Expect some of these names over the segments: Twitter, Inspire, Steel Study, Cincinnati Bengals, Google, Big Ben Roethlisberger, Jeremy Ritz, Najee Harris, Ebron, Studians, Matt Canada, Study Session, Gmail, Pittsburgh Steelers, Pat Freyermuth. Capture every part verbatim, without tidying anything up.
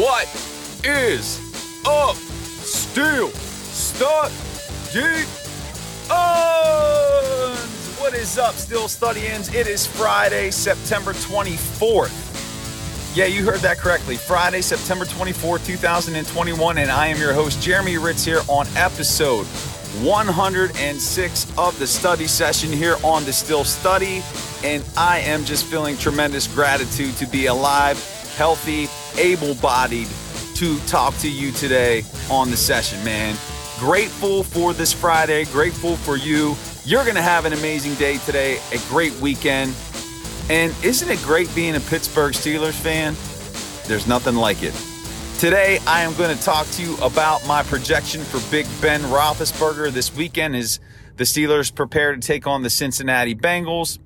What is up, Steel Study? What is up, Steel Studyans? It is Friday, September twenty-fourth. Yeah, you heard that correctly. Friday, September twenty-fourth, twenty twenty-one, and I am your host, Jeremy Ritz, here on episode one hundred six of the study session here on the Steel Study. And I am just feeling tremendous gratitude to be alive, healthy, able-bodied to talk to you today on the session, man. Grateful for this Friday, grateful for you. You're going to have an amazing day today, a great weekend. And isn't it great being a Pittsburgh Steelers fan? There's nothing like it. Today, I am going to talk to you about my projection for Big Ben Roethlisberger this weekend as the Steelers prepare to take on the Cincinnati Bengals.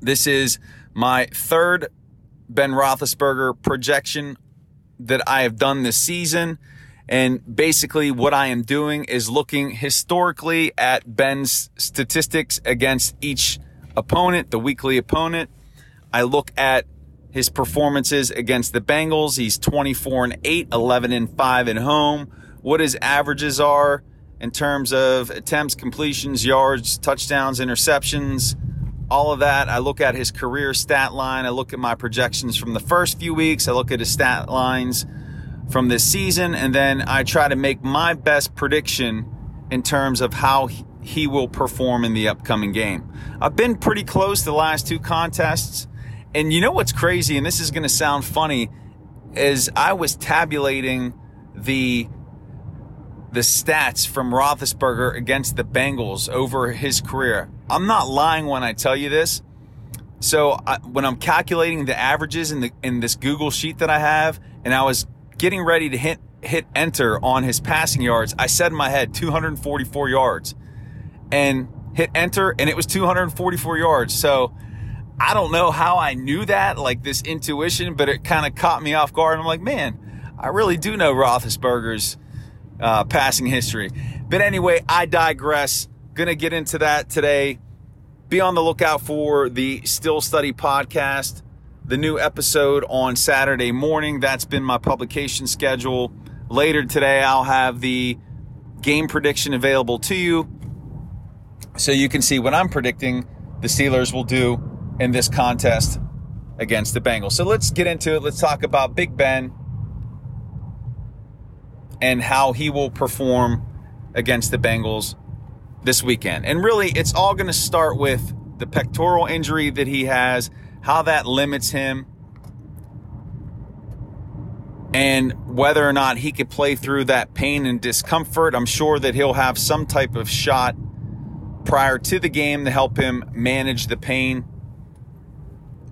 This is my third Ben Roethlisberger projection that I have done this season. And basically what I am doing is looking historically at Ben's statistics against each opponent, the weekly opponent. I look at his performances against the Bengals. He's twenty-four and eight, eleven and five at home. What his averages are in terms of attempts, completions, yards, touchdowns, interceptions, all of that. I look at his career stat line. I look at my projections from the first few weeks. I look at his stat lines from this season, and then I try to make my best prediction in terms of how he will perform in the upcoming game. I've been pretty close the last two contests, and you know what's crazy, and this is going to sound funny, is I was tabulating the the stats from Roethlisberger against the Bengals over his career. I'm not lying when I tell you this. So I, when I'm calculating the averages in the in this Google sheet that I have, and I was getting ready to hit hit enter on his passing yards, I said in my head two hundred forty-four yards, and hit enter, and it was two hundred forty-four yards. So I don't know how I knew that, like this intuition, but it kind of caught me off guard. I'm like, man, I really do know Roethlisberger's uh, passing history. But anyway, I digress. Gonna get into that today. Be on the lookout for the Still Study podcast. The new episode on Saturday morning. That's been my publication schedule. Later today, I'll have the game prediction available to you, so you can see what I'm predicting the Steelers will do in this contest against the Bengals. So let's get into it. Let's talk about Big Ben and how he will perform against the Bengals this weekend. And really, it's all going to start with the pectoral injury that he has, how that limits him, and whether or not he could play through that pain and discomfort. I'm sure that he'll have some type of shot prior to the game to help him manage the pain.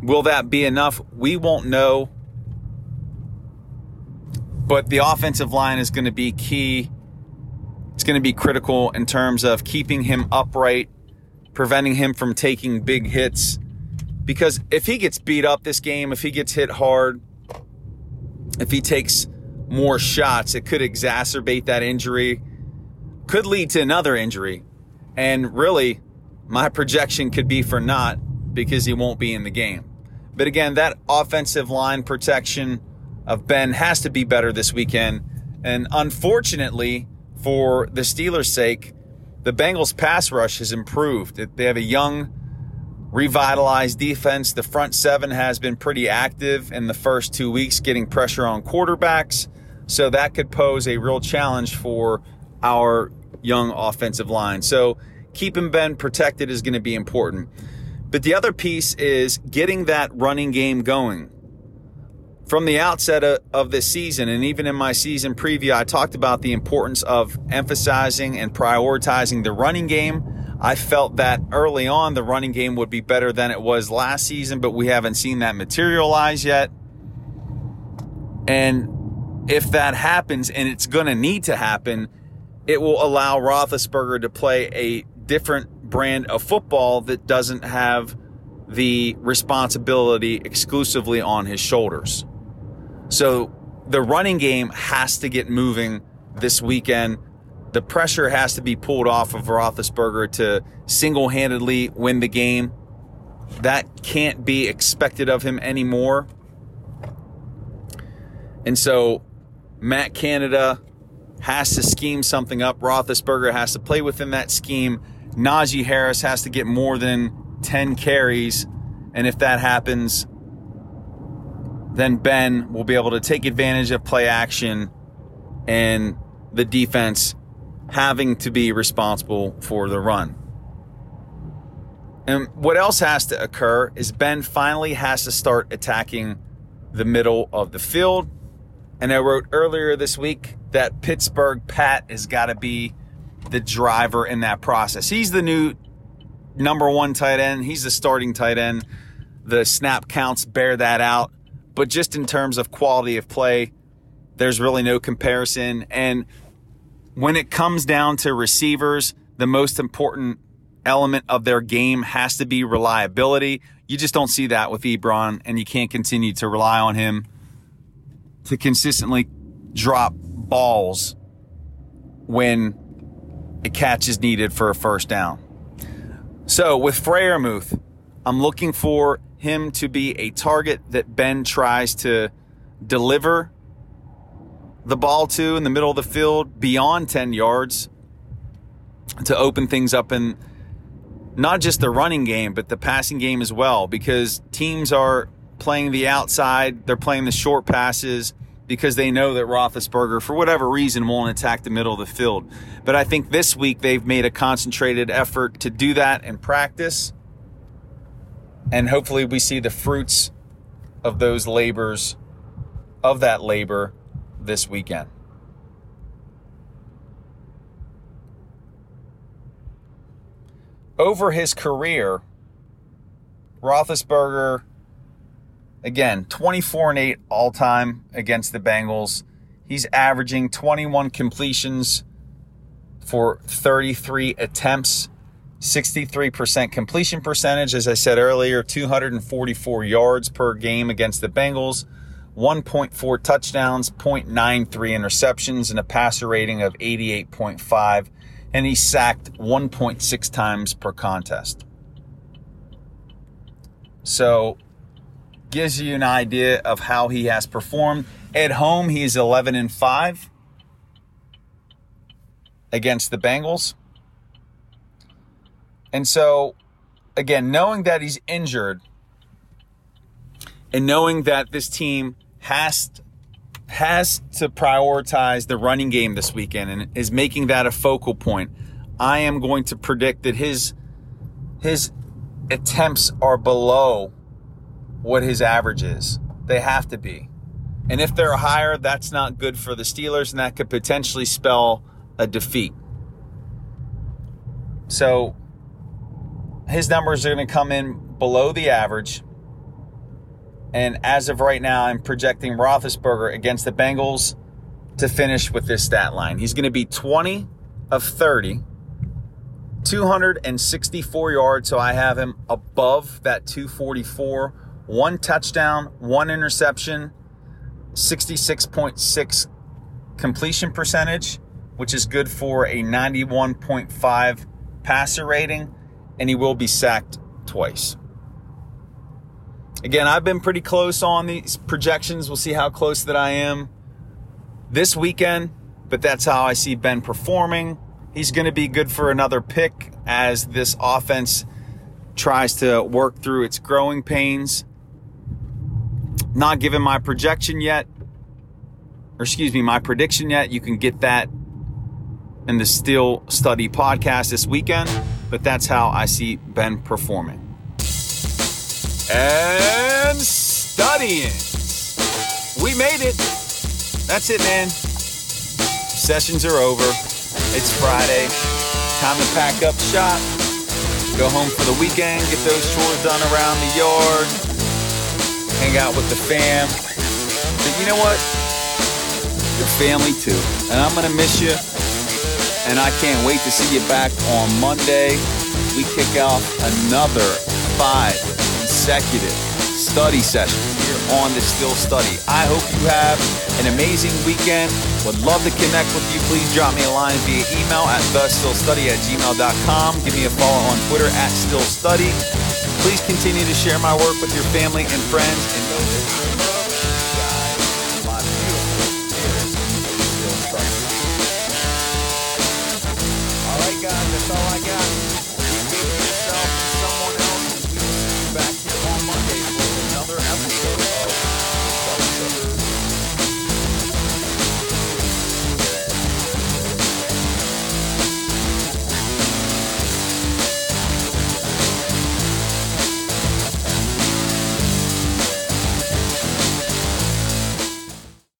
Will that be enough? We won't know. But the offensive line is going to be key. It's going to be critical in terms of keeping him upright, preventing him from taking big hits. Because if he gets beat up this game, if he gets hit hard, if he takes more shots, it could exacerbate that injury, could lead to another injury. And really, my projection could be for naught because he won't be in the game. But again, that offensive line protection of Ben has to be better this weekend. And unfortunately, for the Steelers' sake, the Bengals' pass rush has improved. They have a young, revitalized defense. The front seven has been pretty active in the first two weeks, getting pressure on quarterbacks. So that could pose a real challenge for our young offensive line. So keeping Ben protected is going to be important. But the other piece is getting that running game going. From the outset of this season, and even in my season preview, I talked about the importance of emphasizing and prioritizing the running game. I felt that early on the running game would be better than it was last season, but we haven't seen that materialize yet. And if that happens, and it's going to need to happen, it will allow Roethlisberger to play a different brand of football that doesn't have the responsibility exclusively on his shoulders. So the running game has to get moving this weekend. The pressure has to be pulled off of Roethlisberger to single-handedly win the game. That can't be expected of him anymore. And so Matt Canada has to scheme something up. Roethlisberger has to play within that scheme. Najee Harris has to get more than ten carries. And if that happens, then Ben will be able to take advantage of play action and the defense having to be responsible for the run. And what else has to occur is Ben finally has to start attacking the middle of the field. And I wrote earlier this week that Pittsburgh Pat has got to be the driver in that process. He's the new number one tight end. He's the starting tight end. The snap counts bear that out. But just in terms of quality of play, there's really no comparison. And when it comes down to receivers, the most important element of their game has to be reliability. You just don't see that with Ebron, and you can't continue to rely on him to consistently drop balls when a catch is needed for a first down. So with Freyermuth, I'm looking for him to be a target that Ben tries to deliver the ball to in the middle of the field beyond ten yards to open things up in not just the running game, but the passing game as well, because teams are playing the outside. They're playing the short passes because they know that Roethlisberger, for whatever reason, won't attack the middle of the field. But I think this week they've made a concentrated effort to do that in practice. And hopefully we see the fruits of those labors, of that labor this weekend. Over his career, Roethlisberger, again, twenty-four and eight all-time against the Bengals. He's averaging twenty-one completions for thirty-three attempts, sixty-three percent completion percentage, as I said earlier, two hundred forty-four yards per game against the Bengals, one point four touchdowns, zero point nine three interceptions, and a passer rating of eighty-eight point five. And he's sacked one point six times per contest. So, gives you an idea of how he has performed. At home, he is eleven and five against the Bengals. And so, again, knowing that he's injured and knowing that this team has to has to prioritize the running game this weekend and is making that a focal point, I am going to predict that his his attempts are below what his average is. They have to be. And if they're higher, that's not good for the Steelers, and that could potentially spell a defeat. So his numbers are going to come in below the average. And as of right now, I'm projecting Roethlisberger against the Bengals to finish with this stat line. He's going to be twenty of thirty, two hundred sixty-four yards, so I have him above that two forty-four, one touchdown, one interception, sixty-six point six completion percentage, which is good for a ninety-one point five passer rating, and he will be sacked twice. Again, I've been pretty close on these projections. We'll see how close that I am this weekend, but that's how I see Ben performing. He's going to be good for another pick as this offense tries to work through its growing pains. Not given my projection yet, or excuse me, my prediction yet. You can get that in the Steel Study podcast this weekend, but that's how I see Ben performing. And studying. We made it. That's it, man. Sessions are over. It's Friday. Time to pack up shop. Go home for the weekend. Get those chores done around the yard. Hang out with the fam. But you know what? Your family too. And I'm going to miss you. And I can't wait to see you back on Monday. We kick off another five consecutive study session here on the Still Study. I hope you have an amazing weekend. Would love to connect with you. Please drop me a line via email at the still study at gmail dot com. Give me a follow on Twitter at Still Study. Please continue to share my work with your family and friends. And